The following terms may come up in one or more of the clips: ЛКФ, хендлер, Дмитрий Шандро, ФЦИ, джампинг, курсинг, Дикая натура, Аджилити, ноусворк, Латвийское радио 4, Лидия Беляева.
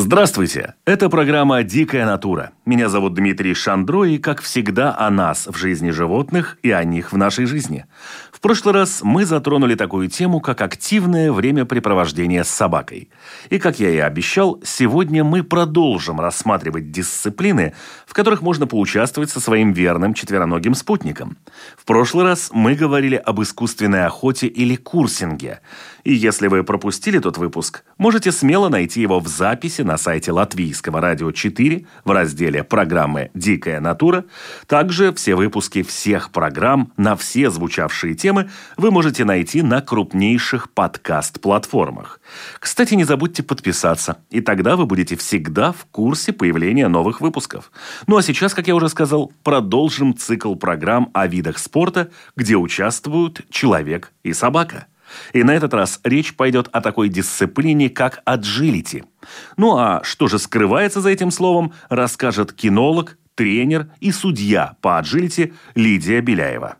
Здравствуйте! Это программа «Дикая натура». Меня зовут Дмитрий Шандро, и, как всегда, о нас в жизни животных и о них в нашей жизни. В прошлый раз мы затронули такую тему, как активное времяпрепровождение с собакой. И, как я и обещал, сегодня мы продолжим рассматривать дисциплины, в которых можно поучаствовать со своим верным четвероногим спутником. В прошлый раз мы говорили об искусственной охоте или курсинге. И если вы пропустили тот выпуск, можете смело найти его в записи на сайте Латвийского радио 4 в разделе программы «Дикая натура». Также все выпуски всех программ на все звучавшие темы вы можете найти на крупнейших подкаст-платформах. Кстати, не забудьте подписаться, и тогда вы будете всегда в курсе появления новых выпусков. Ну а сейчас, как я уже сказал, продолжим цикл программ о видах спорта, где участвуют человек и собака. И на этот раз речь пойдет о такой дисциплине, как аджилити. Ну а что же скрывается за этим словом, расскажет кинолог, тренер и судья по аджилити Лидия Беляева.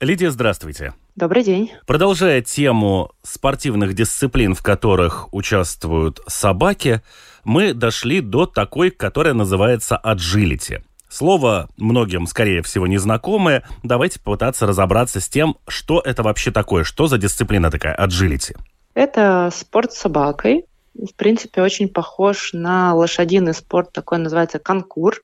Лидия, здравствуйте. Добрый день. Продолжая тему спортивных дисциплин, в которых участвуют собаки, мы дошли до такой, которая называется аджилити. Слово многим, скорее всего, незнакомое. Давайте попытаться разобраться с тем, что это вообще такое, что за дисциплина такая аджилити. Это спорт с собакой. В принципе, очень похож на лошадиный спорт, такой называется конкур,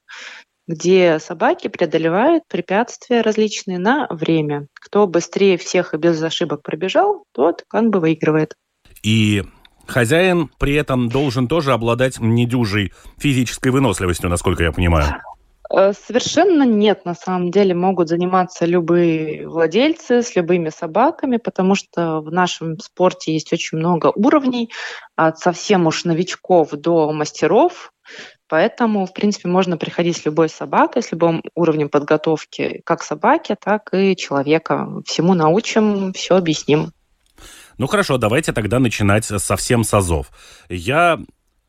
где собаки преодолевают препятствия различные на время. Кто быстрее всех и без ошибок пробежал, тот как бы выигрывает. И хозяин при этом должен тоже обладать недюжей физической выносливостью, насколько я понимаю. Совершенно нет, на самом деле могут заниматься любые владельцы с любыми собаками, потому что в нашем спорте есть очень много уровней, от совсем уж новичков до мастеров, поэтому, в принципе, можно приходить с любой собакой, с любым уровнем подготовки, как собаки, так и человека. Всему научим, все объясним. Ну хорошо, давайте тогда начинать совсем с азов.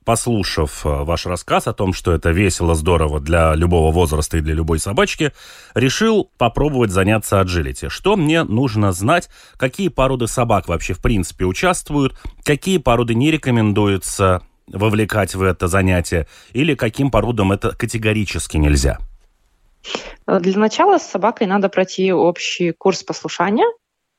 Послушав ваш рассказ о том, что это весело, здорово для любого возраста и для любой собачки, решил попробовать заняться аджилити. Что мне нужно знать? Какие породы собак вообще в принципе участвуют? Какие породы не рекомендуется вовлекать в это занятие? Или каким породам это категорически нельзя? Для начала с собакой надо пройти общий курс послушания.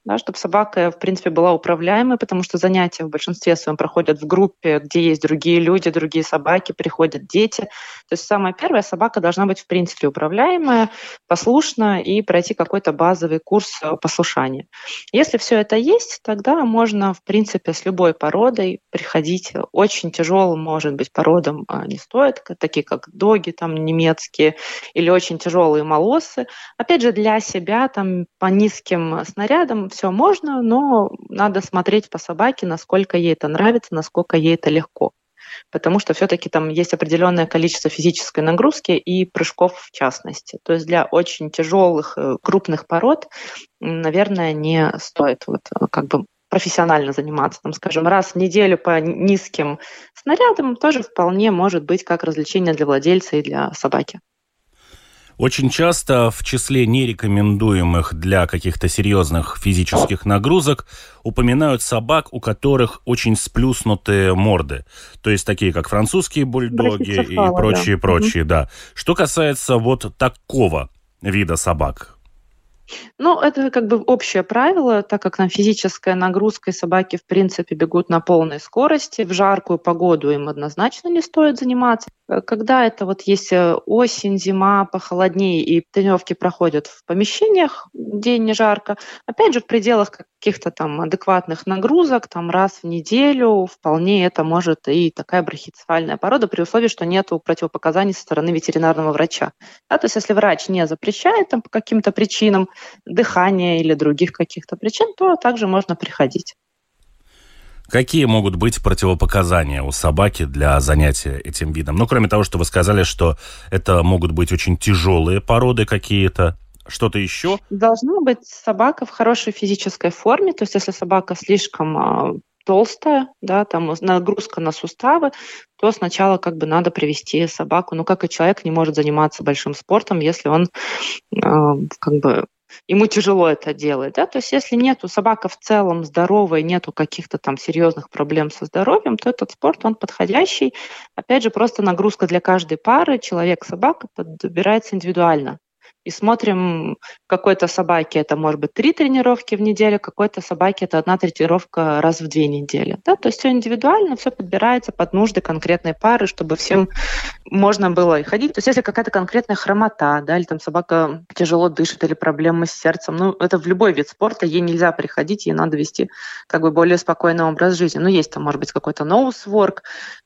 Да, чтобы собака, в принципе, была управляемой, потому что занятия в большинстве своем проходят в группе, где есть другие люди, другие собаки, приходят дети. То есть самое первое, собака должна быть, в принципе, управляемая, послушна и пройти какой-то базовый курс послушания. Если все это есть, тогда можно, в принципе, с любой породой приходить. Очень тяжелым, может быть, породам не стоит, такие как доги там, немецкие или очень тяжелые молоссы. Опять же, для себя там, по низким снарядам все можно, но надо смотреть по собаке, насколько ей это нравится, насколько ей это легко. Потому что все-таки там есть определенное количество физической нагрузки и прыжков в частности. То есть для очень тяжелых, крупных пород, наверное, не стоит профессионально заниматься. Там, скажем, раз в неделю по низким снарядам тоже вполне может быть как развлечение для владельца и для собаки. Очень часто в числе нерекомендуемых для каких-то серьезных физических нагрузок упоминают собак, у которых очень сплюснутые морды. То есть такие, как французские бульдоги и прочие, да. Что касается вот такого вида собак. Ну, это общее правило, так как на физическая нагрузка и собаки, в принципе, бегут на полной скорости. В жаркую погоду им однозначно не стоит заниматься. Когда это есть осень, зима, похолоднее, и тренировки проходят в помещениях, где не жарко, опять же, в пределах каких-то там адекватных нагрузок, там раз в неделю вполне это может и такая брахицефальная порода, при условии, что нет противопоказаний со стороны ветеринарного врача. Да, то есть если врач не запрещает там, по каким-то причинам дыхания или других каких-то причин, то также можно приходить. Какие могут быть противопоказания у собаки для занятия этим видом? Ну, кроме того, что вы сказали, что это могут быть очень тяжелые породы какие-то. Что-то еще? Должна быть собака в хорошей физической форме. То есть, если собака слишком толстая, да, там нагрузка на суставы, то сначала как бы надо привести собаку. Ну, как и человек не может заниматься большим спортом, если он как бы... ему тяжело это делать, да, то есть если нету, собака в целом здоровая, нету каких-то там серьезных проблем со здоровьем, то этот спорт, он подходящий. Опять же, просто нагрузка для каждой пары, человек-собака подбирается индивидуально. И смотрим, какой-то собаке это может быть 3 тренировки в неделю, какой-то собаке это 1 тренировка раз в 2 недели. Да? То есть все индивидуально, все подбирается под нужды конкретной пары, чтобы всем можно было и ходить. То есть если какая-то конкретная хромота, да, или там собака тяжело дышит, или проблемы с сердцем, ну это в любой вид спорта, ей нельзя приходить, ей надо вести как бы более спокойный образ жизни. Ну есть там, может быть, какой-то ноусворк,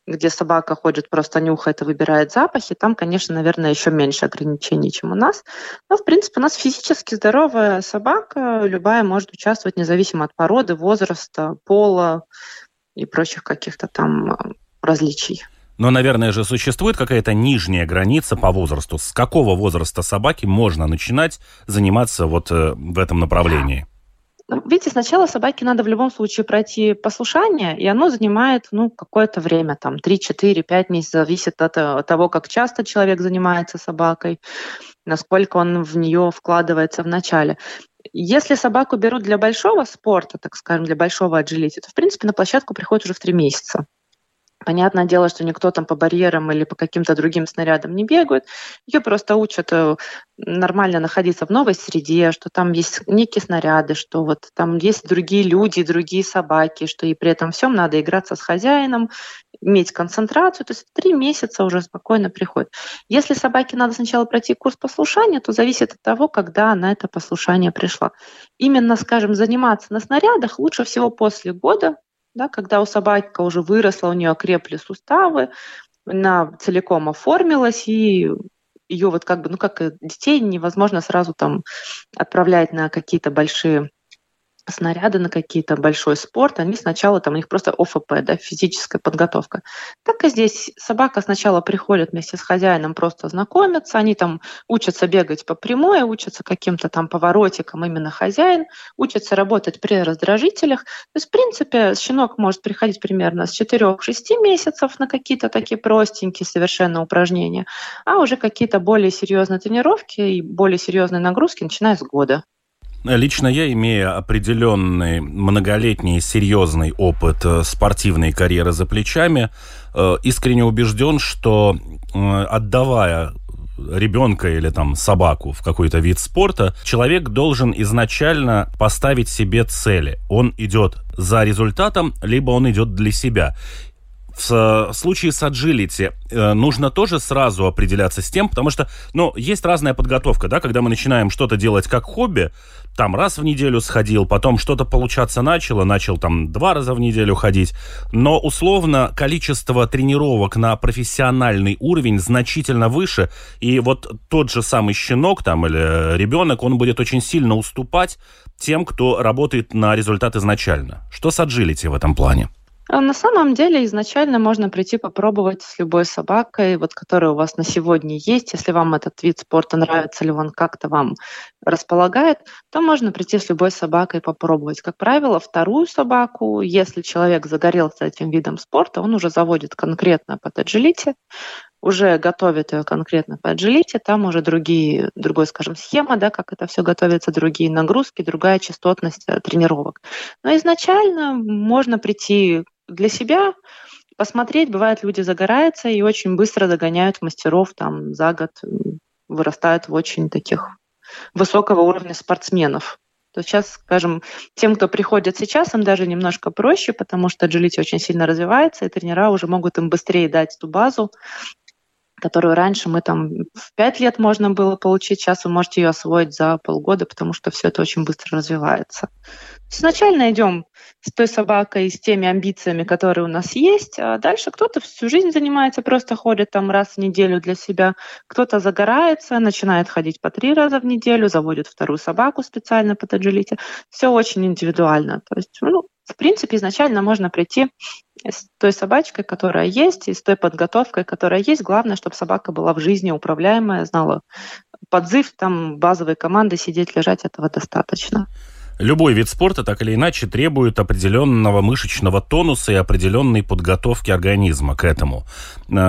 где собака ходит, просто нюхает и выбирает запахи, там, конечно, наверное, еще меньше ограничений, чем у нас. Но, в принципе, у нас физически здоровая собака, любая может участвовать, независимо от породы, возраста, пола и прочих каких-то там различий. Но, наверное, же существует какая-то нижняя граница по возрасту. С какого возраста собаки можно начинать заниматься вот в этом направлении? Видите, сначала собаке надо в любом случае пройти послушание, и оно занимает какое-то время, там 3-4-5 месяцев, зависит от того, как часто человек занимается собакой, насколько он в нее вкладывается в начале. Если собаку берут для большого спорта, так скажем, для большого аджилити, то, в принципе, на площадку приходит уже в 3 месяца. Понятное дело, что никто там по барьерам или по каким-то другим снарядам не бегает. Ее просто учат нормально находиться в новой среде, что там есть некие снаряды, что вот там есть другие люди, другие собаки, что и при этом всем надо играться с хозяином, иметь концентрацию. То есть 3 месяца уже спокойно приходит. Если собаке надо сначала пройти курс послушания, то зависит от того, когда она это послушание пришла. Именно, скажем, заниматься на снарядах лучше всего после года, да, когда у собаки уже выросла, у нее окрепли суставы, она целиком оформилась, и ее вот как бы, как и детей, невозможно сразу там отправлять на какие-то большие снаряды, на какие-то большой спорт. Они сначала там, у них просто ОФП, да, физическая подготовка. Так и здесь собака сначала приходит вместе с хозяином, просто знакомятся, они там учатся бегать по прямой, учатся каким-то там поворотикам именно хозяин, учатся работать при раздражителях. То есть, в принципе, щенок может приходить примерно с 4-6 месяцев на какие-то такие простенькие совершенно упражнения, а уже какие-то более серьезные тренировки и более серьезные нагрузки начиная с года. Лично я, имея определенный многолетний серьезный опыт спортивной карьеры за плечами, искренне убежден, что отдавая ребенка или там собаку в какой-то вид спорта, человек должен изначально поставить себе цели. Он идет за результатом, либо он идет для себя. В случае с аджилити нужно тоже сразу определяться с тем, потому что, есть разная подготовка, да, когда мы начинаем что-то делать как хобби, там раз в неделю сходил, потом что-то получаться начал там 2 раза в неделю ходить, но условно количество тренировок на профессиональный уровень значительно выше, и вот тот же самый щенок там или ребенок, он будет очень сильно уступать тем, кто работает на результат изначально. Что с аджилити в этом плане? На самом деле изначально можно прийти попробовать с любой собакой, которая у вас на сегодня есть. Если вам этот вид спорта нравится, или он как-то вам располагает, то можно прийти с любой собакой попробовать. Как правило, вторую собаку, если человек загорелся этим видом спорта, он уже заводит конкретно под аджилити, уже готовит ее конкретно по аджилити, там уже другая, скажем, схема, да, как это все готовится, другие нагрузки, другая частотность тренировок. Но изначально можно прийти для себя, посмотреть, бывает, люди загораются и очень быстро догоняют мастеров, там за год вырастают в очень таких высокого уровня спортсменов. То сейчас, скажем, тем, кто приходит сейчас, им даже немножко проще, потому что аджилити очень сильно развивается, и тренера уже могут им быстрее дать ту базу, которую раньше мы там в 5 лет можно было получить, сейчас вы можете ее освоить за полгода, потому что все это очень быстро развивается. Изначально идем с той собакой, с теми амбициями, которые у нас есть, а дальше кто-то всю жизнь занимается, просто ходит там раз в неделю для себя, кто-то загорается, начинает ходить по 3 раза в неделю, заводит вторую собаку специально под аджилити. Все очень индивидуально, то есть, В принципе, изначально можно прийти с той собачкой, которая есть, и с той подготовкой, которая есть. Главное, чтобы собака была в жизни управляемая, знала подзыв, там базовые команды, сидеть, лежать, этого достаточно. Любой вид спорта, так или иначе, требует определенного мышечного тонуса и определенной подготовки организма к этому.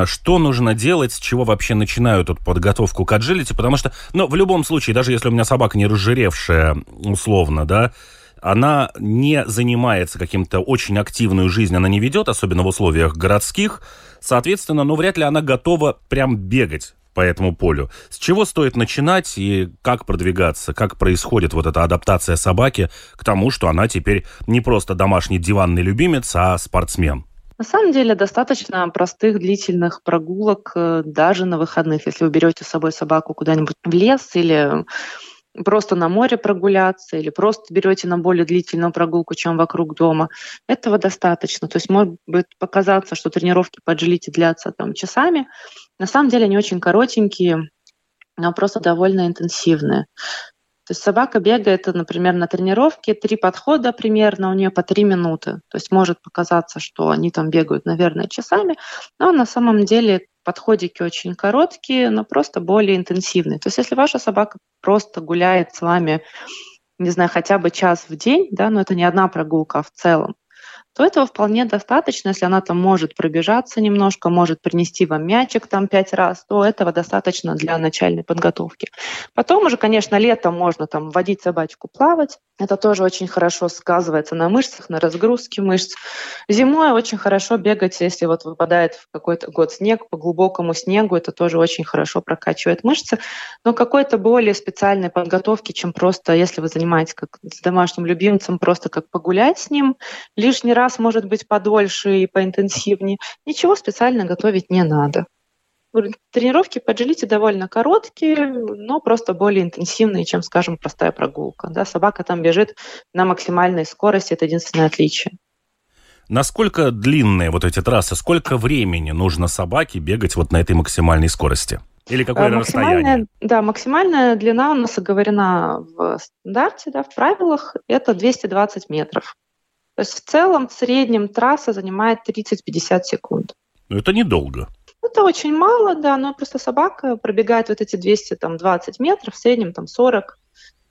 Что нужно делать, с чего вообще начинают эту подготовку к аджилити? Потому что, в любом случае, даже если у меня собака не разжиревшая, условно, да, она не занимается каким-то очень активную жизнь, она не ведет, особенно в условиях городских, соответственно, вряд ли она готова прям бегать по этому полю. С чего стоит начинать и как продвигаться? Как происходит вот эта адаптация собаки к тому, что она теперь не просто домашний диванный любимец, а спортсмен? На самом деле достаточно простых длительных прогулок даже на выходных. Если вы берете с собой собаку куда-нибудь в лес или просто на море прогуляться, или просто берете на более длительную прогулку, чем вокруг дома, этого достаточно. То есть может показаться, что тренировки по аджилити длятся там часами. На самом деле они очень коротенькие, но просто довольно интенсивные. То есть собака бегает, например, на тренировке 3 подхода примерно, у нее по 3 минуты. То есть может показаться, что они там бегают, наверное, часами, но на самом деле подходики очень короткие, но просто более интенсивные. То есть если ваша собака просто гуляет с вами, не знаю, хотя бы час в день, да, но это не одна прогулка, а в целом, то этого вполне достаточно. Если она там может пробежаться немножко, может принести вам мячик там 5 раз, то этого достаточно для начальной подготовки. Потом уже, конечно, летом можно там водить собачку плавать. Это тоже очень хорошо сказывается на мышцах, на разгрузке мышц. Зимой очень хорошо бегать, если вот выпадает в какой-то год снег, по глубокому снегу, это тоже очень хорошо прокачивает мышцы. Но какой-то более специальной подготовки, чем просто, если вы занимаетесь как с домашним любимцем, просто как погулять с ним, лишний раз, может быть, подольше и поинтенсивнее. Ничего специально готовить не надо. Тренировки по аджилити довольно короткие, но просто более интенсивные, чем, скажем, простая прогулка. Да, собака там бежит на максимальной скорости, это единственное отличие. Насколько длинные вот эти трассы? Сколько времени нужно собаке бегать вот на этой максимальной скорости? Или какое расстояние? Да, максимальная длина у нас оговорена в стандарте, да, в правилах, это 220 метров. То есть в целом, в среднем трасса занимает 30-50 секунд. Но это недолго. Это очень мало, да, но просто собака пробегает вот эти 220 метров, в среднем там 40,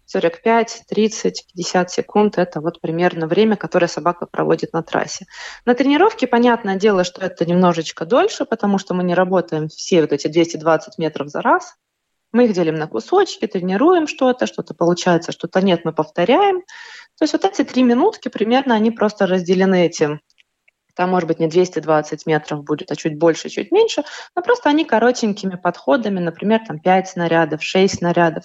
45, 30, 50 секунд. Это вот примерно время, которое собака проводит на трассе. На тренировке, понятное дело, что это немножечко дольше, потому что мы не работаем все вот эти 220 метров за раз. Мы их делим на кусочки, тренируем что-то, что-то получается, что-то нет, мы повторяем. То есть вот эти 3 минутки примерно, они просто разделены этим. Там, может быть, не 220 метров будет, а чуть больше, чуть меньше, но просто они коротенькими подходами, например, там 5 снарядов, 6 снарядов,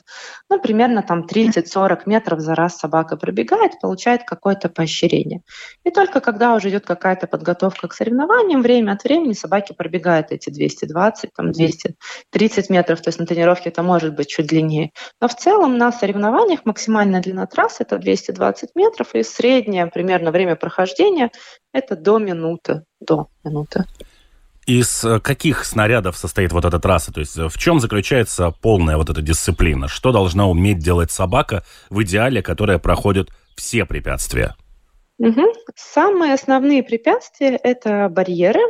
ну, примерно там 30-40 метров за раз собака пробегает, получает какое-то поощрение. И только когда уже идет какая-то подготовка к соревнованиям, время от времени собаки пробегают эти 220, там 230 метров, то есть на тренировке это может быть чуть длиннее. Но в целом на соревнованиях максимальная длина трассы – это 220 метров, и среднее примерно время прохождения – это до минуты. Из каких снарядов состоит вот эта трасса? То есть в чем заключается полная вот эта дисциплина? Что должна уметь делать собака в идеале, которая проходит все препятствия? Угу. Самые основные препятствия – это барьеры,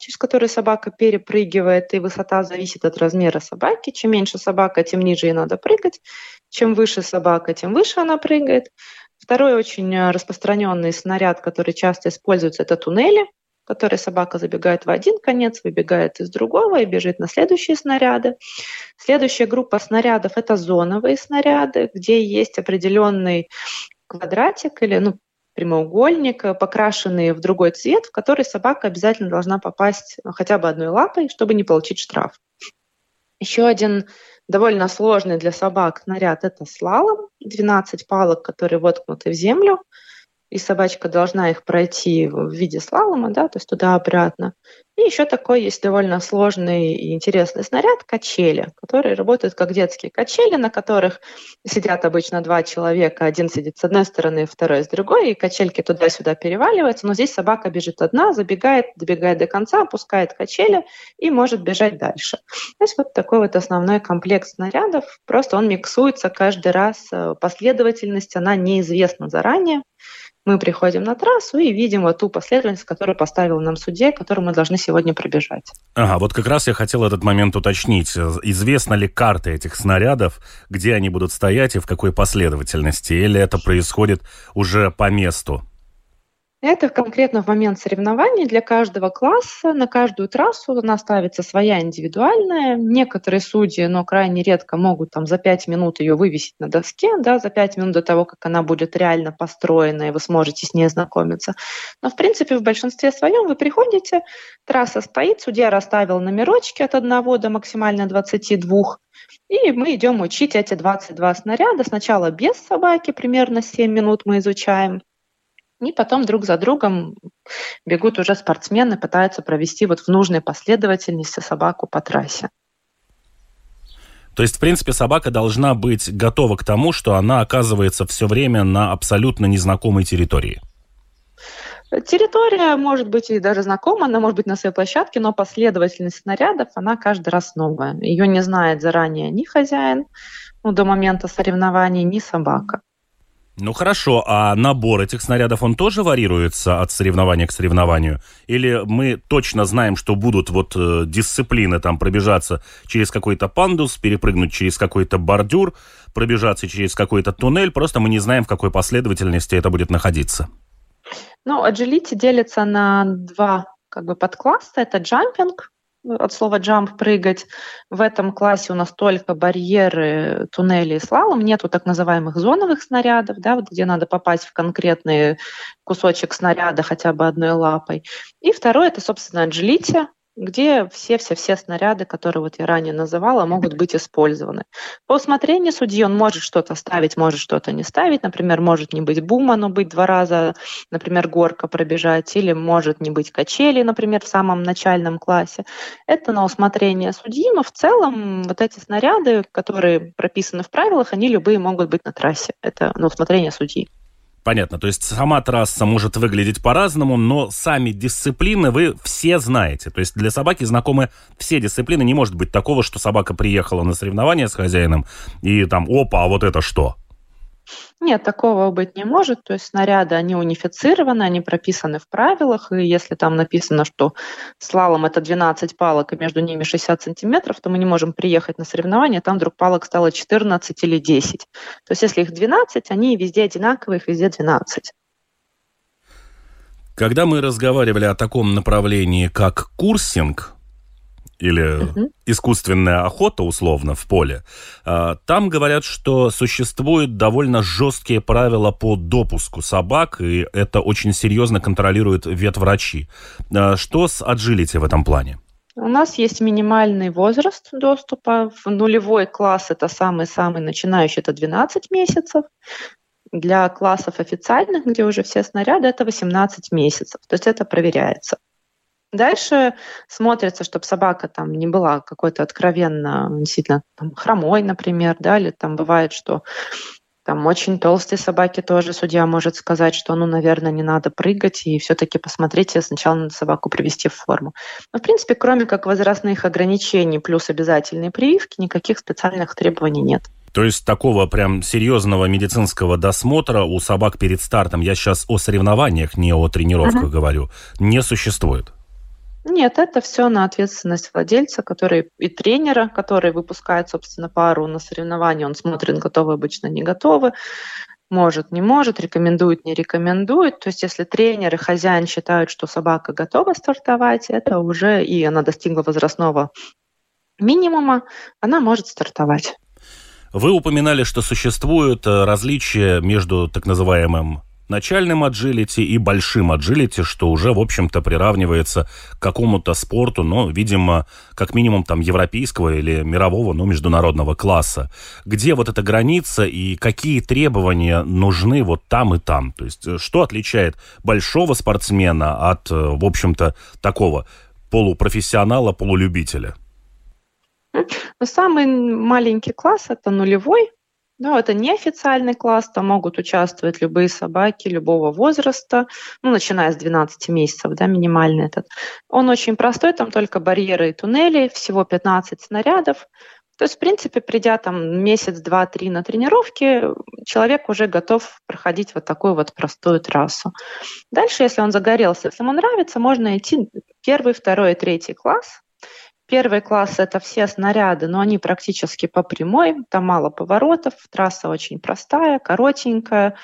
через которые собака перепрыгивает, и высота зависит от размера собаки. Чем меньше собака, тем ниже ей надо прыгать. Чем выше собака, тем выше она прыгает. Второй очень распространенный снаряд, который часто используется, это туннели, в которые собака забегает в один конец, выбегает из другого и бежит на следующие снаряды. Следующая группа снарядов – это зоновые снаряды, где есть определенный квадратик или прямоугольник, покрашенный в другой цвет, в который собака обязательно должна попасть хотя бы одной лапой, чтобы не получить штраф. Еще один довольно сложный для собак снаряд – это слалом, 12 палок, которые воткнуты в землю, и собачка должна их пройти в виде слалома, да, то есть туда-обратно. И еще такой есть довольно сложный и интересный снаряд – качели, которые работают как детские качели, на которых сидят обычно 2 человека, один сидит с одной стороны, второй с другой, и качельки туда-сюда переваливаются, но здесь собака бежит одна, забегает, добегает до конца, опускает качели и может бежать дальше. То есть вот такой вот основной комплект снарядов, просто он миксуется каждый раз, последовательность, она неизвестна заранее, Мы приходим на трассу и видим вот ту последовательность, которую поставил нам судья, которую мы должны сегодня пробежать. Ага, вот как раз я хотел этот момент уточнить. Известна ли карта этих снарядов, где они будут стоять и в какой последовательности? Или это происходит уже по месту? Это конкретно в момент соревнований для каждого класса. На каждую трассу у нас ставится своя индивидуальная. Некоторые судьи, но крайне редко, могут там, за 5 минут ее вывесить на доске, да, за 5 минут до того, как она будет реально построена, и вы сможете с ней ознакомиться. Но, в принципе, в большинстве своем вы приходите, трасса стоит, судья расставил номерочки от 1 до максимально 22, и мы идем учить эти 22 снаряда. Сначала без собаки, примерно 7 минут мы изучаем. И потом друг за другом бегут уже спортсмены, пытаются провести вот в нужной последовательности собаку по трассе. То есть, в принципе, собака должна быть готова к тому, что она оказывается все время на абсолютно незнакомой территории? Территория может быть и даже знакома, она может быть на своей площадке, но последовательность снарядов, она каждый раз новая. Ее не знает заранее ни хозяин, до момента соревнований, ни собака. Ну хорошо, а набор этих снарядов, он тоже варьируется от соревнования к соревнованию? Или мы точно знаем, что будут вот дисциплины там пробежаться через какой-то пандус, перепрыгнуть через какой-то бордюр, пробежаться через какой-то туннель, просто мы не знаем, в какой последовательности это будет находиться? Ну, аджилити делится на два подкласса. Это джампинг, от слова «джамп» — прыгать. В этом классе у нас только барьеры, туннели и слалом. Нету так называемых зоновых снарядов, да, вот где надо попасть в конкретный кусочек снаряда хотя бы одной лапой. И второе — это, собственно, аджилити, где все-все-все снаряды, которые вот я ранее называла, могут быть использованы. По усмотрению судьи он может что-то ставить, может что-то не ставить. Например, может не быть бума, но быть 2 раза, например, горка пробежать, или может не быть качели, например, в самом начальном классе. Это на усмотрение судьи, но в целом вот эти снаряды, которые прописаны в правилах, они любые могут быть на трассе. Это на усмотрение судьи. Понятно, то есть сама трасса может выглядеть по-разному, но сами дисциплины вы все знаете. То есть для собаки знакомы все дисциплины. Не может быть такого, что собака приехала на соревнования с хозяином и там, опа, а вот это что? Нет, такого быть не может. То есть снаряды, они унифицированы, они прописаны в правилах. И если там написано, что слалом это 12 палок, и между ними 60 сантиметров, то мы не можем приехать на соревнования, там вдруг палок стало 14 или 10. То есть если их 12, они везде одинаковые, их везде 12. Когда мы разговаривали о таком направлении, как курсинг, или искусственная охота, условно, в поле, там говорят, что существуют довольно жесткие правила по допуску собак, и это очень серьезно контролируют ветврачи. Что с аджилити в этом плане? У нас есть минимальный возраст доступа. В нулевой класс, это самый-самый начинающий, это 12 месяцев. Для классов официальных, где уже все снаряды, это 18 месяцев. То есть это проверяется. Дальше смотрится, чтобы собака там не была какой-то откровенно действительно там, хромой, например, да, или там бывает, что там очень толстые собаки тоже судья может сказать, что, наверное, не надо прыгать, и все-таки посмотрите, сначала надо собаку привести в форму. Но, в принципе, кроме как возрастных ограничений плюс обязательные прививки, никаких специальных требований нет. То есть такого прям серьезного медицинского досмотра у собак перед стартом, я сейчас о соревнованиях, не о тренировках говорю, не существует? Нет, это все на ответственность владельца, который и тренера, который выпускает, собственно, пару на соревнования. Он смотрит, готовы обычно, не готовы, может, не может, рекомендует, не рекомендует. То есть если тренер и хозяин считают, что собака готова стартовать, это уже и она достигла возрастного минимума, она может стартовать. Вы упоминали, что существуют различия между так называемым начальным аджилити и большим аджилити, что уже, в общем-то, приравнивается к какому-то спорту, но, видимо, как минимум там европейского или мирового, международного класса. Где вот эта граница и какие требования нужны вот там и там? То есть что отличает большого спортсмена от, в общем-то, такого полупрофессионала, полулюбителя? Самый маленький класс – это нулевой. Да, это неофициальный класс, там могут участвовать любые собаки любого возраста, начиная с 12 месяцев, да, минимальный этот. Он очень простой, там только барьеры и туннели, всего 15 снарядов. То есть, в принципе, придя там месяц, два, три на тренировки, человек уже готов проходить вот такую вот простую трассу. Дальше, если он загорелся, если ему нравится, можно идти первый, второй и третий класс. Первый класс – это все снаряды, но они практически по прямой, там мало поворотов, трасса очень простая, коротенькая.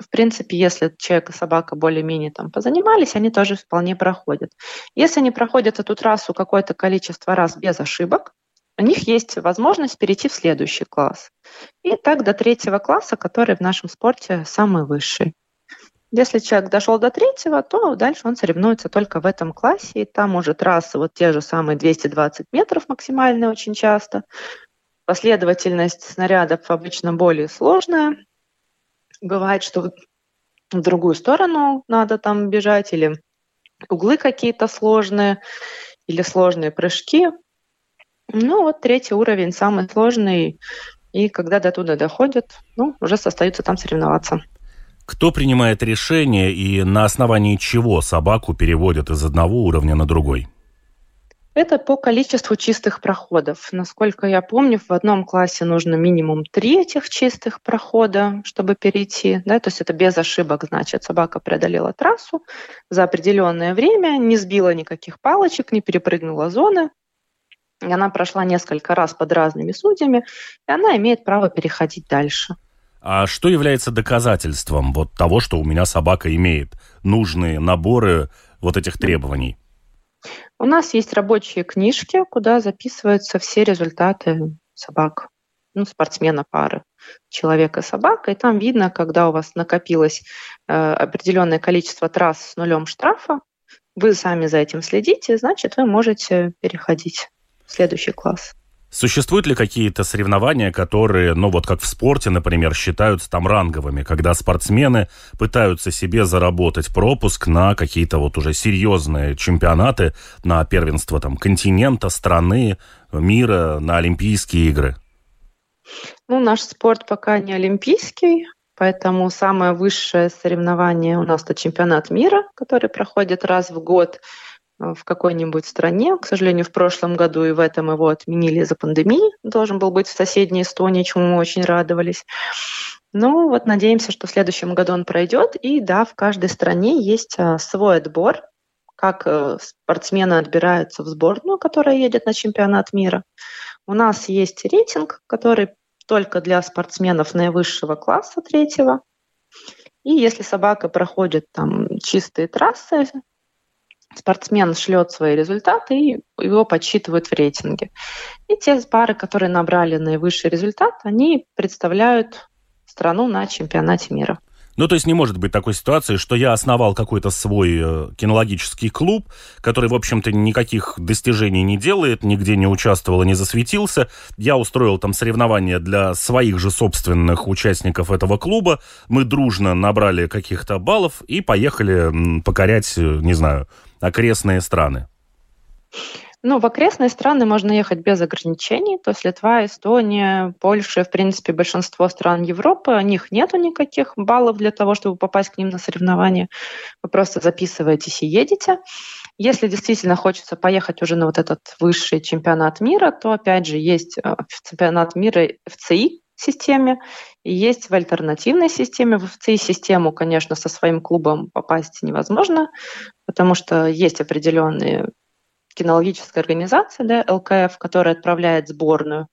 В принципе, если человек и собака более-менее там позанимались, они тоже вполне проходят. Если они проходят эту трассу какое-то количество раз без ошибок, у них есть возможность перейти в следующий класс. И так до третьего класса, который в нашем спорте самый высший. Если человек дошел до третьего, то дальше он соревнуется только в этом классе. И там уже трассы, вот те же самые 220 метров максимальные очень часто. Последовательность снарядов обычно более сложная. Бывает, что в другую сторону надо там бежать, или углы какие-то сложные, или сложные прыжки. Ну вот третий уровень самый сложный. И когда до туда доходят, ну, уже остается там соревноваться. Кто принимает решение и на основании чего собаку переводят из одного уровня на другой? Это по количеству чистых проходов. Насколько я помню, в одном классе нужно минимум 3 этих чистых прохода, чтобы перейти. Да? То есть это без ошибок, значит, собака преодолела трассу за определенное время, не сбила никаких палочек, не перепрыгнула зоны. Она прошла несколько раз под разными судьями, и она имеет право переходить дальше. А что является доказательством вот того, что у меня собака имеет нужные наборы вот этих требований? У нас есть рабочие книжки, куда записываются все результаты собак, ну, спортсмена пары, человека и собака. И там видно, когда у вас накопилось определенное количество трасс с нулем штрафа, вы сами за этим следите, значит, вы можете переходить в следующий класс. Существуют ли какие-то соревнования, которые, ну вот как в спорте, например, считаются там ранговыми, когда спортсмены пытаются себе заработать пропуск на какие-то вот уже серьезные чемпионаты, на первенство там континента, страны, мира, на Олимпийские игры? Ну, наш спорт пока не олимпийский, поэтому самое высшее соревнование у нас это чемпионат мира, который проходит раз в год в какой-нибудь стране. К сожалению, в прошлом году и в этом его отменили из-за пандемии. Должен был быть в соседней Эстонии, чему мы очень радовались. Ну вот надеемся, что в следующем году он пройдет. И да, в каждой стране есть свой отбор, как спортсмены отбираются в сборную, которая едет на чемпионат мира. У нас есть рейтинг, который только для спортсменов наивысшего класса, третьего. И если собака проходит там чистые трассы, спортсмен шлет свои результаты, и его подсчитывают в рейтинге. И те пары, которые набрали наивысший результат, они представляют страну на чемпионате мира. Ну, то есть не может быть такой ситуации, что я основал какой-то свой кинологический клуб, который, в общем-то, никаких достижений не делает, нигде не участвовал и не засветился. Я устроил там соревнования для своих же собственных участников этого клуба. Мы дружно набрали каких-то баллов и поехали покорять, не знаю, окрестные страны. Ну, в окрестные страны можно ехать без ограничений. То есть Литва, Эстония, Польша, в принципе, большинство стран Европы, у них нету никаких баллов для того, чтобы попасть к ним на соревнования. Вы просто записываетесь и едете. Если действительно хочется поехать уже на вот этот высший чемпионат мира, то, опять же, есть чемпионат мира ФЦИ системе, и есть в альтернативной системе. В ФЦИ-систему, конечно, со своим клубом попасть невозможно, потому что есть определенные кинологическая организация, да, ЛКФ, которая отправляет сборную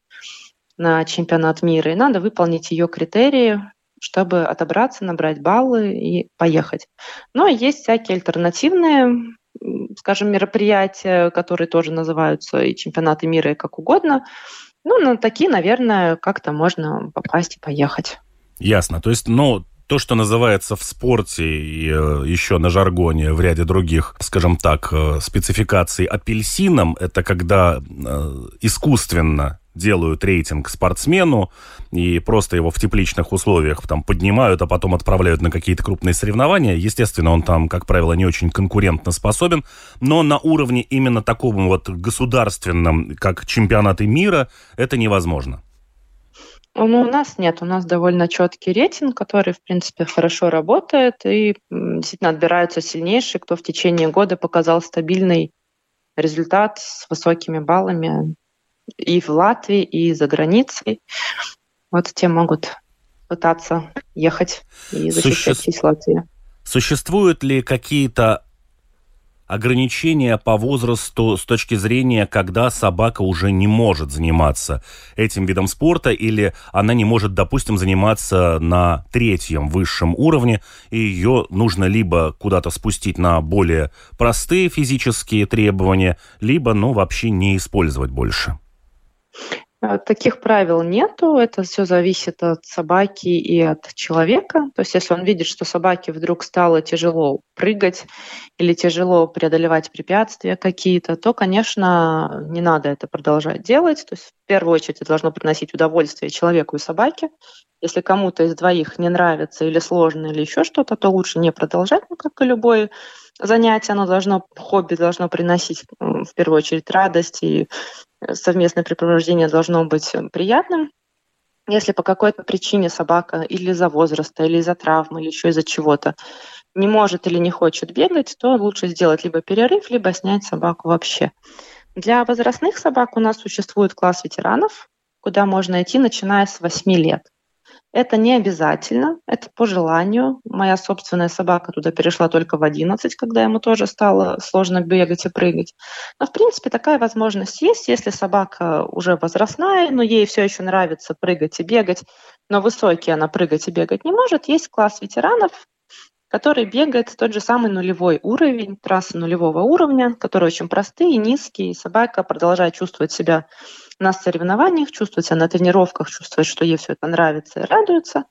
на чемпионат мира, и надо выполнить ее критерии, чтобы отобраться, набрать баллы и поехать. Но есть всякие альтернативные, скажем, мероприятия, которые тоже называются и чемпионаты мира, и как угодно. Ну, на такие, наверное, как-то можно попасть и поехать. Ясно. То есть, ну, то, что называется в спорте и еще на жаргоне в ряде других, скажем так, спецификаций апельсином, это когда искусственно делают рейтинг спортсмену и просто его в тепличных условиях там поднимают, а потом отправляют на какие-то крупные соревнования. Естественно, он там, как правило, не очень конкурентоспособен, но на уровне именно таком вот государственном, как чемпионаты мира, это невозможно. Ну, у нас нет, у нас довольно четкий рейтинг, который, в принципе, хорошо работает, и действительно отбираются сильнейшие, кто в течение года показал стабильный результат с высокими баллами. и в Латвии, и за границей. Вот те могут пытаться ехать и защищать Латвию. Существуют ли какие-то ограничения по возрасту с точки зрения, когда собака уже не может заниматься этим видом спорта, или она не может, допустим, заниматься на 3-м высшем уровне, и ее нужно либо куда-то спустить на более простые физические требования, либо, вообще не использовать больше? Таких правил нету, это все зависит от собаки и от человека. То есть если он видит, что собаке вдруг стало тяжело прыгать или тяжело преодолевать препятствия какие-то, то, конечно, не надо это продолжать делать. То есть в первую очередь это должно приносить удовольствие человеку и собаке. Если кому-то из двоих не нравится или сложно, или еще что-то, то лучше не продолжать, как и любое занятие. Хобби должно приносить в первую очередь радость, и совместное препровождение должно быть приятным. Если по какой-то причине собака или из-за возраста, или из-за травмы, или еще из-за чего-то не может или не хочет бегать, то лучше сделать либо перерыв, либо снять собаку вообще. Для возрастных собак у нас существует класс ветеранов, куда можно идти, начиная с 8 лет. Это не обязательно, это по желанию. Моя собственная собака туда перешла только в 11, когда ему тоже стало сложно бегать и прыгать. Но, в принципе, такая возможность есть. Если собака уже возрастная, но ей все еще нравится прыгать и бегать, но высокий она прыгать и бегать не может, есть класс ветеранов, который бегает тот же самый нулевой уровень, трассы нулевого уровня, которые очень простые, низкие, и собака продолжает чувствовать себя на соревнованиях, чувствует себя на тренировках, чувствует, что ей все это нравится и радуется.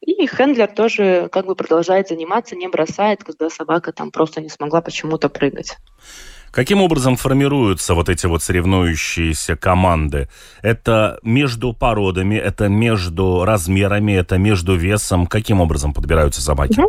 И хендлер тоже продолжает заниматься, не бросает, когда собака там просто не смогла почему-то прыгать. Каким образом формируются эти соревнующиеся команды? Это между породами, это между размерами, это между весом? Каким образом подбираются собаки?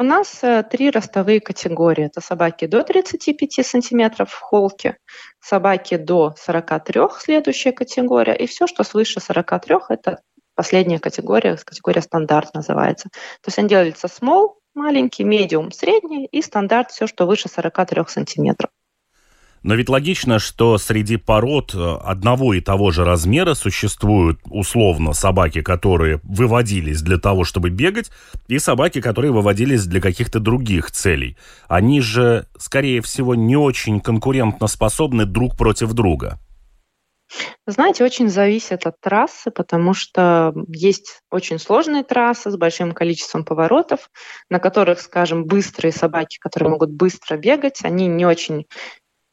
У нас 3 ростовые категории. Это собаки до 35 сантиметров в холке, собаки до 43, следующая категория, и все, что свыше 43, это последняя категория, категория стандарт называется. То есть они делятся small, маленький, medium, средний, и стандарт все, что выше 43 сантиметров. Но ведь логично, что среди пород одного и того же размера существуют, условно, собаки, которые выводились для того, чтобы бегать, и собаки, которые выводились для каких-то других целей. Они же, скорее всего, не очень конкурентоспособны друг против друга. Знаете, очень зависит от трассы, потому что есть очень сложные трассы с большим количеством поворотов, на которых, скажем, быстрые собаки, которые могут быстро бегать, они не очень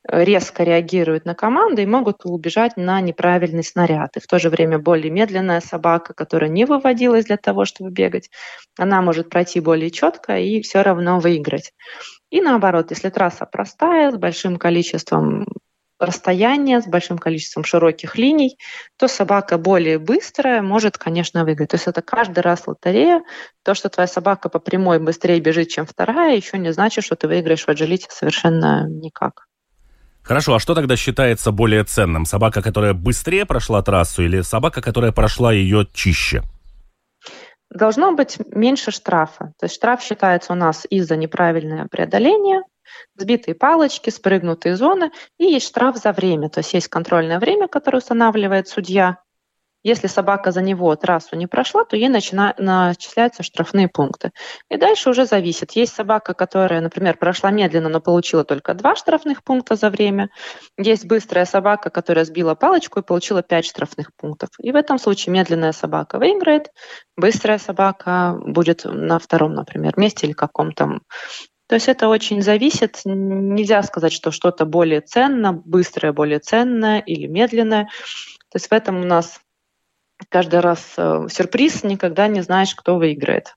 резко реагируют на команды и могут убежать на неправильный снаряд. И в то же время более медленная собака, которая не выводилась для того, чтобы бегать, она может пройти более четко и все равно выиграть. И наоборот, если трасса простая, с большим количеством расстояния, с большим количеством широких линий, то собака более быстрая может, конечно, выиграть. То есть это каждый раз лотерея. То, что твоя собака по прямой быстрее бежит, чем вторая, еще не значит, что ты выиграешь в аджилити совершенно никак. Хорошо, а что тогда считается более ценным? Собака, которая быстрее прошла трассу, или собака, которая прошла ее чище? Должно быть меньше штрафа. То есть штраф считается у нас из-за неправильного преодоления, сбитые палочки, спрыгнутые зоны, и есть штраф за время. То есть есть контрольное время, которое устанавливает судья. Если собака за него трассу не прошла, то ей начисляются штрафные пункты. И дальше уже зависит. Есть собака, которая, например, прошла медленно, но получила только 2 штрафных пункта за время. Есть быстрая собака, которая сбила палочку и получила 5 штрафных пунктов. И в этом случае медленная собака выиграет, быстрая собака будет на втором, например, месте или каком-то. То есть это очень зависит. Нельзя сказать, что что-то более ценно, быстрое более ценное или медленное. То есть в этом у нас каждый раз сюрприз, никогда не знаешь, кто выиграет.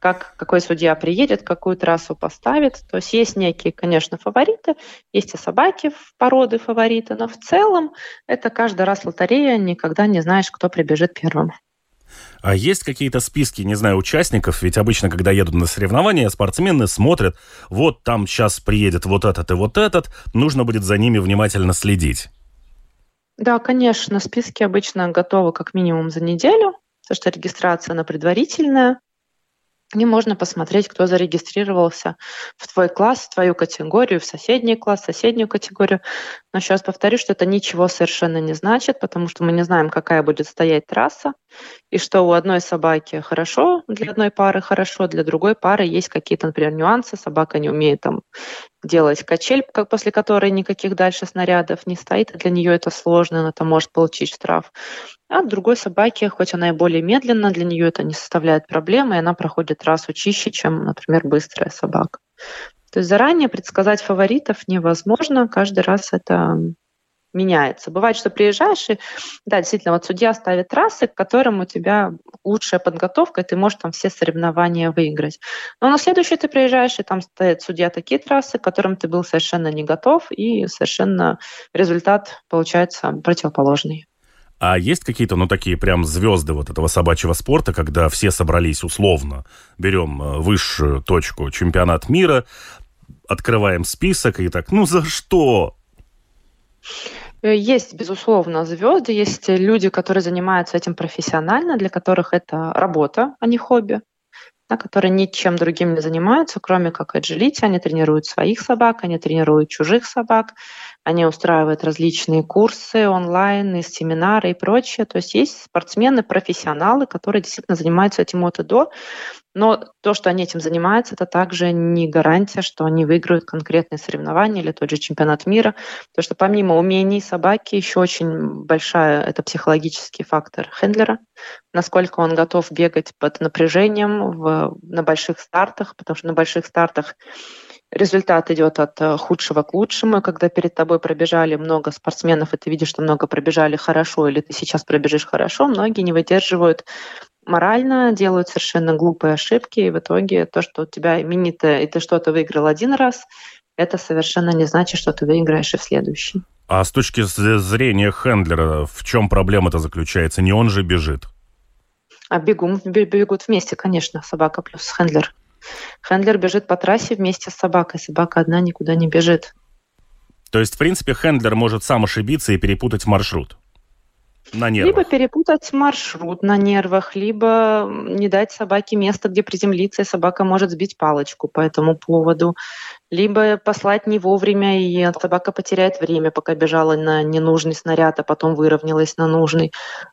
Какой судья приедет, какую трассу поставит. То есть есть некие, конечно, фавориты, есть и собаки в породы фавориты, но в целом это каждый раз лотерея, никогда не знаешь, кто прибежит первым. А есть какие-то списки, не знаю, участников? Ведь обычно, когда едут на соревнования, спортсмены смотрят, вот там сейчас приедет вот этот и вот этот, нужно будет за ними внимательно следить. Да, конечно, списки обычно готовы как минимум за неделю, потому что регистрация, она предварительная. И можно посмотреть, кто зарегистрировался в твой класс, в твою категорию, в соседний класс, в соседнюю категорию. Но еще раз повторю, что это ничего совершенно не значит, потому что мы не знаем, какая будет стоять трасса, и что у одной собаки хорошо, для одной пары хорошо, для другой пары есть какие-то, например, нюансы. Собака не умеет там делать качель, после которой никаких дальше снарядов не стоит, и для нее это сложно, она там может получить штраф. А другой собаке, хоть она и более медленна, для нее это не составляет проблемы, и она проходит трассу чище, чем, например, быстрая собака. То есть заранее предсказать фаворитов невозможно, каждый раз это меняется. Бывает, что приезжаешь, и да, действительно, вот судья ставит трассы, к которым у тебя лучшая подготовка, и ты можешь там все соревнования выиграть. Но на следующий ты приезжаешь, и там стоит судья такие трассы, к которым ты был совершенно не готов, и совершенно результат получается противоположный. А есть какие-то, такие прям звезды вот этого собачьего спорта, когда все собрались условно, берем высшую точку, чемпионат мира, открываем список и так, за что? Есть, безусловно, звезды, есть люди, которые занимаются этим профессионально, для которых это работа, а не хобби, которые ничем другим не занимаются, кроме как аджилити. Они тренируют своих собак, они тренируют чужих собак, они устраивают различные курсы онлайн, и семинары и прочее. То есть есть спортсмены-профессионалы, которые действительно занимаются этим от и до, но то, что они этим занимаются, это также не гарантия, что они выиграют конкретные соревнования или тот же чемпионат мира, потому что помимо умений собаки еще очень большая это психологический фактор хендлера, насколько он готов бегать под напряжением на больших стартах, потому что на больших стартах результат идет от худшего к лучшему. Когда перед тобой пробежали много спортсменов, и ты видишь, что много пробежали хорошо, или ты сейчас пробежишь хорошо, многие не выдерживают морально, делают совершенно глупые ошибки, и в итоге то, что у тебя именитое, и ты что-то выиграл один раз, это совершенно не значит, что ты выиграешь и в следующий. А с точки зрения хендлера, в чем проблема-то заключается? Не он же бежит? А бегут вместе, конечно, собака плюс хендлер. Хендлер бежит по трассе вместе с собакой. Собака одна никуда не бежит. То есть, в принципе, хендлер может сам ошибиться и перепутать маршрут на нервах. Либо перепутать маршрут на нервах, либо не дать собаке место, где приземлиться, и собака может сбить палочку по этому поводу. Либо послать не вовремя, и собака потеряет время, пока бежала на ненужный снаряд, а потом выровнялась на нужный.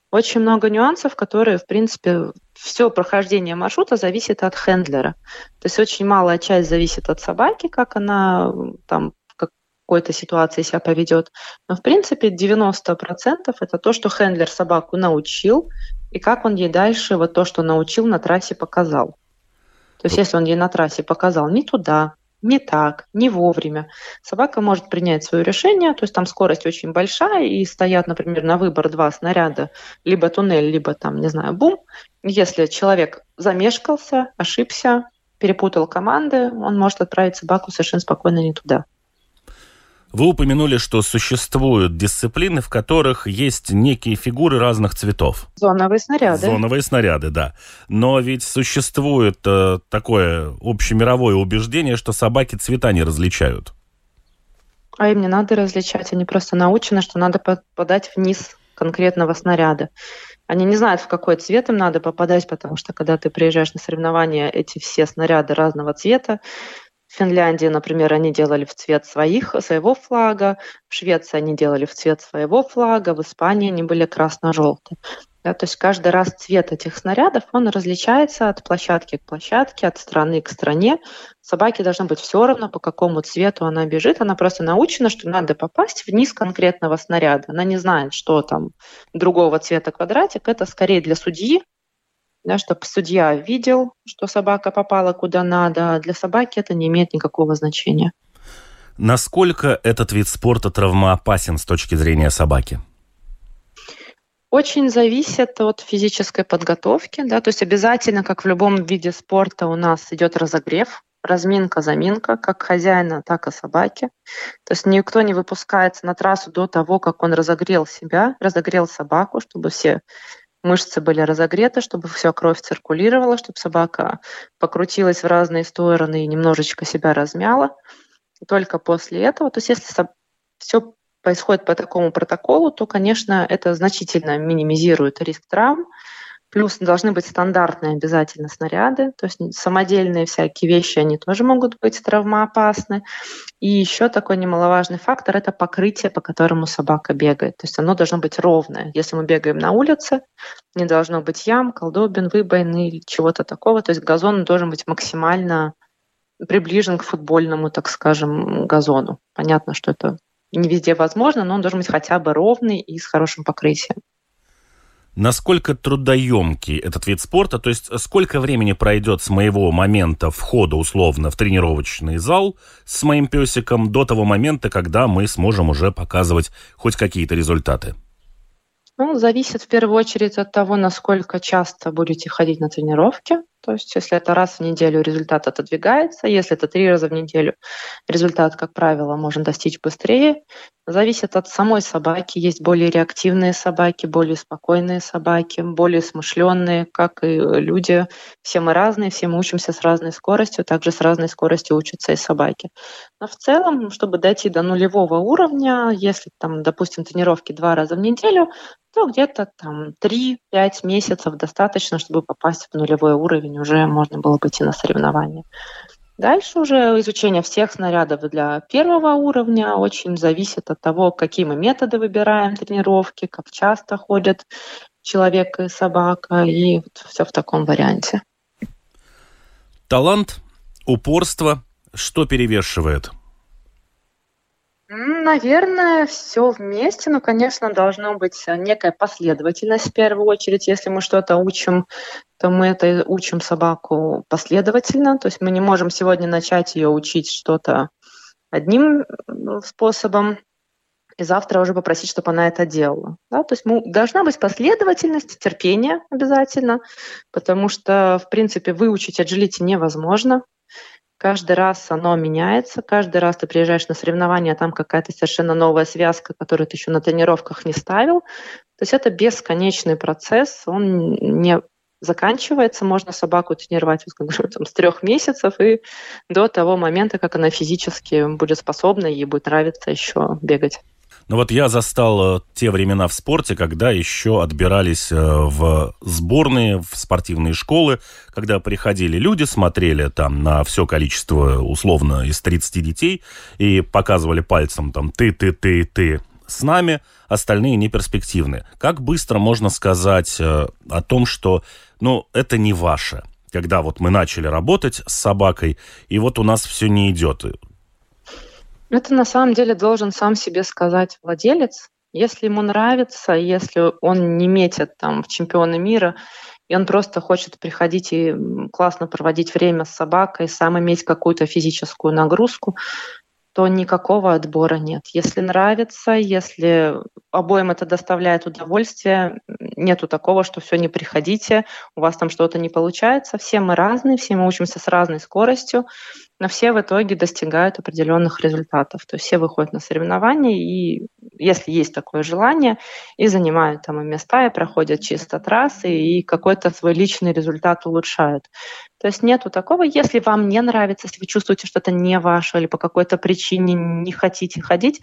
Очень много нюансов, которые, в принципе, все прохождение маршрута зависит от хендлера. То есть очень малая часть зависит от собаки, как она там какой-то ситуации себя поведет. Но, в принципе, 90% это то, что хендлер собаку научил, и как он ей дальше вот то, что научил, на трассе показал. То есть если он ей на трассе показал не туда, не так, не вовремя, собака может принять свое решение, то есть там скорость очень большая, и стоят, например, на выбор два снаряда, либо туннель, либо там, не знаю, бум. Если человек замешкался, ошибся, перепутал команды, он может отправить собаку совершенно спокойно не туда. Вы упомянули, что существуют дисциплины, в которых есть некие фигуры разных цветов. Зоновые снаряды. Зоновые снаряды, да. Но ведь существует такое общемировое убеждение, что собаки цвета не различают. А им не надо различать. Они просто научены, что надо попадать вниз конкретного снаряда. Они не знают, в какой цвет им надо попадать, потому что, когда ты приезжаешь на соревнования, эти все снаряды разного цвета. В Финляндии, например, они делали в цвет своего флага, в Швеции они делали в цвет своего флага, в Испании они были красно-желтые. Да, то есть каждый раз цвет этих снарядов, он различается от площадки к площадке, от страны к стране. Собаке должно быть все равно, по какому цвету она бежит. Она просто научена, что надо попасть вниз конкретного снаряда. Она не знает, что там другого цвета квадратик. Это скорее для судьи, да, чтобы судья видел, что собака попала куда надо. Для собаки это не имеет никакого значения. Насколько этот вид спорта травмоопасен с точки зрения собаки? Очень зависит от физической подготовки. Да, то есть обязательно, как в любом виде спорта, у нас идет разогрев. Разминка-заминка, как хозяина, так и собаки. То есть никто не выпускается на трассу до того, как он разогрел себя, разогрел собаку, чтобы все мышцы были разогреты, чтобы вся кровь циркулировала, чтобы собака покрутилась в разные стороны и немножечко себя размяла. И только после этого, то есть если все происходит по такому протоколу, то, конечно, это значительно минимизирует риск травм. Плюс должны быть стандартные обязательно снаряды, то есть самодельные всякие вещи, они тоже могут быть травмоопасны. И еще такой немаловажный фактор – это покрытие, по которому собака бегает. То есть оно должно быть ровное. Если мы бегаем на улице, не должно быть ям, колдобин, выбоин или чего-то такого. То есть газон должен быть максимально приближен к футбольному, так скажем, газону. Понятно, что это не везде возможно, но он должен быть хотя бы ровный и с хорошим покрытием. Насколько трудоемкий этот вид спорта? То есть сколько времени пройдет с моего момента входа, условно, в тренировочный зал с моим песиком до того момента, когда мы сможем уже показывать хоть какие-то результаты? Ну, зависит в первую очередь от того, насколько часто будете ходить на тренировки. То есть если это раз в неделю, результат отодвигается. Если это 3 раза в неделю, результат, как правило, можно достичь быстрее. Зависит от самой собаки. Есть более реактивные собаки, более спокойные собаки, более смышленные, как и люди. Все мы разные, все мы учимся с разной скоростью, также с разной скоростью учатся и собаки. Но в целом, чтобы дойти до нулевого уровня, если, там, допустим, тренировки 2 раза в неделю, то где-то там 3-5 месяцев достаточно, чтобы попасть в нулевой уровень, уже можно было бы идти на соревнования. Дальше уже изучение всех снарядов для первого уровня очень зависит от того, какие мы методы выбираем тренировки, как часто ходят человек и собака, и вот все в таком варианте. Талант, упорство, что перевешивает? Наверное, все вместе, но, конечно, должна быть некая последовательность в первую очередь. Если мы что-то учим, то мы это учим собаку последовательно. То есть мы не можем сегодня начать ее учить что-то одним способом и завтра уже попросить, чтобы она это делала. Да? То есть должна быть последовательность, терпение обязательно, потому что, в принципе, выучить аджилити невозможно. Каждый раз оно меняется, каждый раз ты приезжаешь на соревнования, а там какая-то совершенно новая связка, которую ты еще на тренировках не ставил. То есть это бесконечный процесс, он не заканчивается. Можно собаку тренировать, как говорю, там, с 3 месяцев и до того момента, как она физически будет способна, ей будет нравиться еще бегать. Ну вот я застал те времена в спорте, когда еще отбирались в сборные, в спортивные школы, когда приходили люди, смотрели там на все количество, условно, из 30 детей и показывали пальцем там «ты». С нами, остальные неперспективны. Как быстро можно сказать о том, что ну, это не ваше, когда вот мы начали работать с собакой, и вот у нас все не идет. Это на самом деле должен сам себе сказать владелец. Если ему нравится, если он не метит там в чемпионы мира, и он просто хочет приходить и классно проводить время с собакой, сам иметь какую-то физическую нагрузку, то никакого отбора нет. Если нравится, если обоим это доставляет удовольствие, нету такого, что все, не приходите, у вас там что-то не получается. Все мы разные, все мы учимся с разной скоростью, но все в итоге достигают определенных результатов. То есть все выходят на соревнования, и если есть такое желание, и занимают там и места, и проходят чисто трассы, и какой-то свой личный результат улучшают. То есть нету такого, если вам не нравится, если вы чувствуете, что это не ваше, или по какой-то причине не хотите ходить,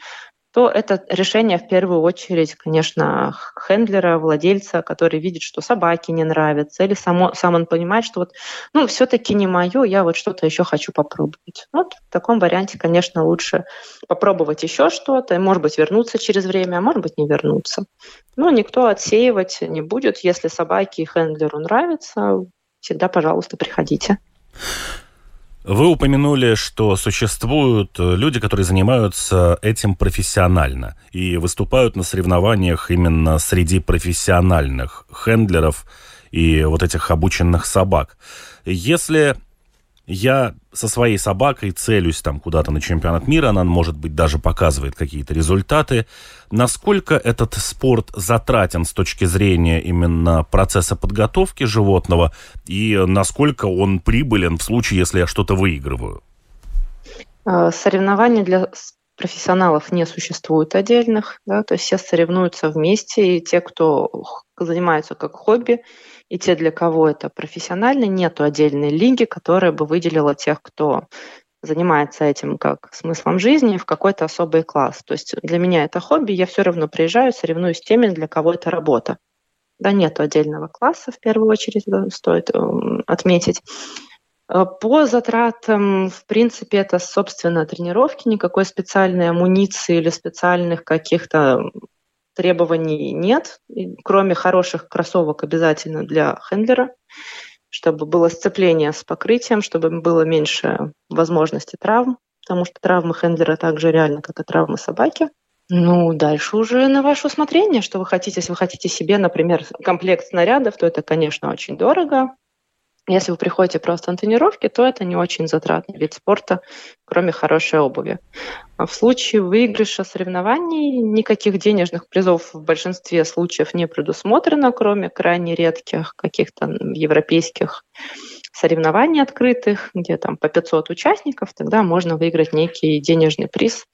то это решение в первую очередь, конечно, хендлера, владельца, который видит, что собаке не нравится, или сам он понимает, что вот, ну, все-таки не мое, я вот что-то еще хочу попробовать. Вот в таком варианте, конечно, лучше попробовать еще что-то, может быть, вернуться через время, а может быть, не вернуться. Но никто отсеивать не будет. Если собаке и хендлеру нравится, всегда, пожалуйста, приходите. Вы упомянули, что существуют люди, которые занимаются этим профессионально и выступают на соревнованиях именно среди профессиональных хендлеров и вот этих обученных собак. Если я со своей собакой целюсь там куда-то на чемпионат мира, она, может быть, даже показывает какие-то результаты, насколько этот спорт затратен с точки зрения именно процесса подготовки животного и насколько он прибылен в случае, если я что-то выигрываю? Соревнования для профессионалов не существует отдельных, да, то есть все соревнуются вместе, и те, кто занимаются как хобби, и те, для кого это профессионально, нету отдельной лиги, которая бы выделила тех, кто занимается этим как смыслом жизни, в какой-то особый класс. То есть для меня это хобби, я все равно приезжаю, соревнуюсь с теми, для кого это работа. Да, нет отдельного класса, в первую очередь, стоит отметить. По затратам, в принципе, это, собственно, тренировки, никакой специальной амуниции или специальных каких-то требований нет, кроме хороших кроссовок обязательно для хендлера, чтобы было сцепление с покрытием, чтобы было меньше возможности травм, потому что травмы хендлера так же реально, как и травмы собаки. Ну, дальше уже на ваше усмотрение, что вы хотите. Если вы хотите себе, например, комплект снарядов, то это, конечно, очень дорого. Если вы приходите просто на тренировки, то это не очень затратный вид спорта, кроме хорошей обуви. А в случае выигрыша соревнований никаких денежных призов в большинстве случаев не предусмотрено, кроме крайне редких каких-то европейских соревнований открытых, где там по 500 участников, тогда можно выиграть некий денежный приз,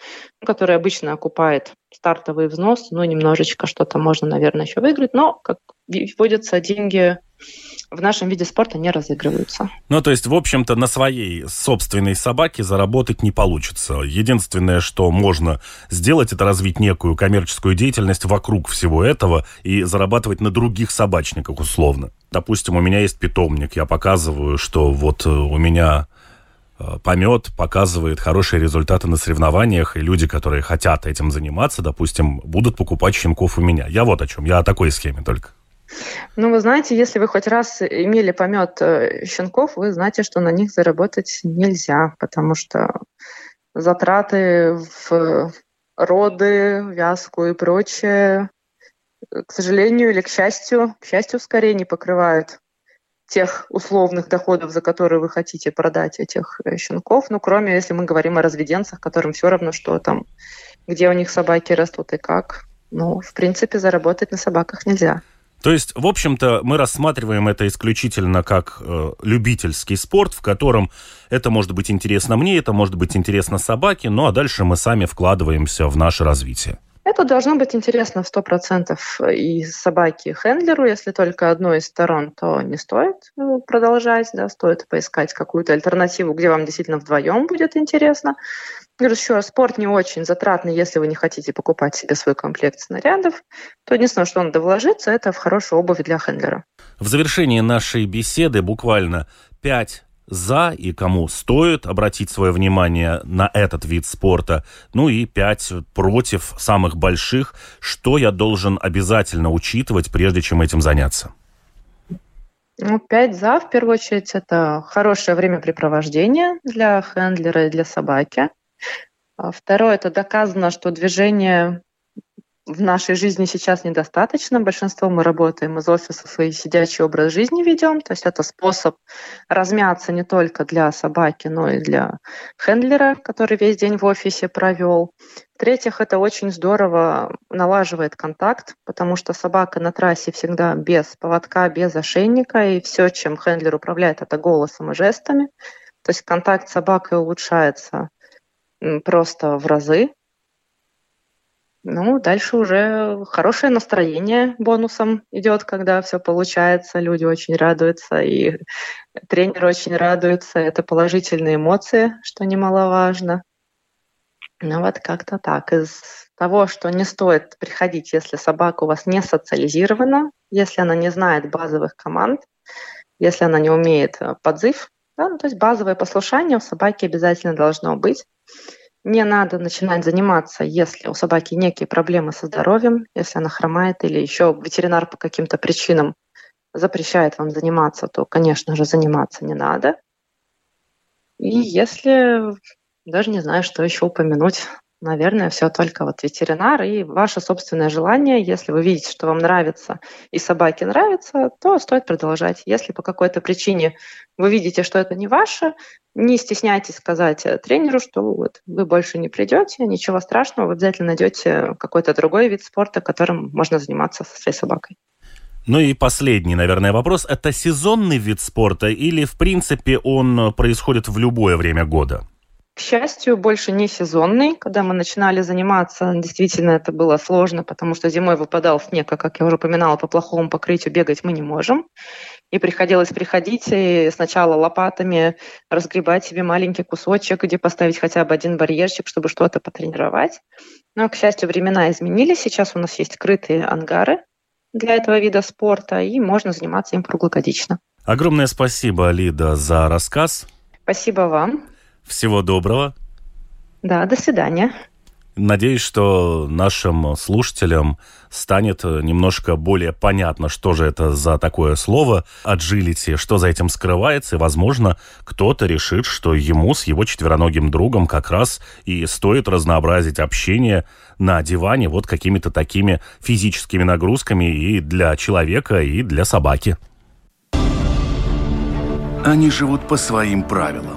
который обычно окупает стартовый взнос, ну, немножечко что-то можно, наверное, еще выиграть, но, как водятся, деньги в нашем виде спорта не разыгрываются. Ну, то есть, в общем-то, на своей собственной собаке заработать не получится. Единственное, что можно сделать, это развить некую коммерческую деятельность вокруг всего этого и зарабатывать на других собачниках, условно. Допустим, у меня есть питомник, я показываю, что вот у меня помет показывает хорошие результаты на соревнованиях, и люди, которые хотят этим заниматься, допустим, будут покупать щенков у меня. Я вот о чем, я о такой схеме только. Ну, вы знаете, если вы хоть раз имели помет щенков, вы знаете, что на них заработать нельзя, потому что затраты в роды, вязку и прочее, к сожалению или к счастью, скорее не покрывают тех условных доходов, за которые вы хотите продать этих щенков, ну, кроме, если мы говорим о разведенцах, которым все равно, что там, где у них собаки растут и как. Ну, в принципе, заработать на собаках нельзя. То есть, в общем-то, мы рассматриваем это исключительно как любительский спорт, в котором это может быть интересно мне, это может быть интересно собаке, ну а дальше мы сами вкладываемся в наше развитие. Это должно быть интересно в 100% и собаке, и хендлеру. Если только одной из сторон, то не стоит продолжать, да, стоит поискать какую-то альтернативу, где вам действительно вдвоем будет интересно. Говорю еще раз, спорт не очень затратный, если вы не хотите покупать себе свой комплект снарядов, то единственное, что надо вложиться, это в хорошую обувь для хендлера. В завершении нашей беседы буквально 5 за и кому стоит обратить свое внимание на этот вид спорта, ну и 5 против самых больших, что я должен обязательно учитывать, прежде чем этим заняться? Ну, 5 за, в первую очередь, это хорошее времяпрепровождение для хендлера и для собаки. Второе, это доказано, что движение в нашей жизни сейчас недостаточно. Большинство мы работаем из офисов и сидячий образ жизни ведем. То есть это способ размяться не только для собаки, но и для хендлера, который весь день в офисе провел. В-третьих, это очень здорово налаживает контакт, потому что собака на трассе всегда без поводка, без ошейника, и все, чем хендлер управляет, это голосом и жестами. То есть контакт с собакой улучшается просто в разы. Ну, дальше уже хорошее настроение бонусом идет, когда все получается, люди очень радуются, и тренер очень радуется. Это положительные эмоции, что немаловажно. Ну вот как-то так. Из того, что не стоит приходить, если собака у вас не социализирована, если она не знает базовых команд, если она не умеет подзыв, да, ну, то есть базовое послушание у собаки обязательно должно быть. Не надо начинать заниматься, если у собаки некие проблемы со здоровьем, если она хромает или еще ветеринар по каким-то причинам запрещает вам заниматься, то, конечно же, заниматься не надо. И если, даже не знаю, что еще упомянуть, наверное, все только вот ветеринар и ваше собственное желание. Если вы видите, что вам нравится и собаке нравится, то стоит продолжать. Если по какой-то причине вы видите, что это не ваше, не стесняйтесь сказать тренеру, что вот вы больше не придете, ничего страшного, вы обязательно найдете какой-то другой вид спорта, которым можно заниматься со своей собакой. Ну и последний, наверное, вопрос. Это сезонный вид спорта или, в принципе, он происходит в любое время года? К счастью, больше не сезонный. Когда мы начинали заниматься, действительно это было сложно, потому что зимой выпадал снег, а, как я уже упоминала, по плохому покрытию бегать мы не можем. И приходилось приходить и сначала лопатами разгребать себе маленький кусочек, где поставить хотя бы один барьерчик, чтобы что-то потренировать. Но, к счастью, времена изменились. Сейчас у нас есть крытые ангары, для этого вида спорта, и можно заниматься им круглогодично. Огромное спасибо, Лида, за рассказ. Спасибо вам. Всего доброго. Да, до свидания. Надеюсь, что нашим слушателям станет немножко более понятно, что же это за такое слово «аджилити», что за этим скрывается, и, возможно, кто-то решит, что ему с его четвероногим другом как раз и стоит разнообразить общение на диване вот какими-то такими физическими нагрузками и для человека, и для собаки. Они живут по своим правилам.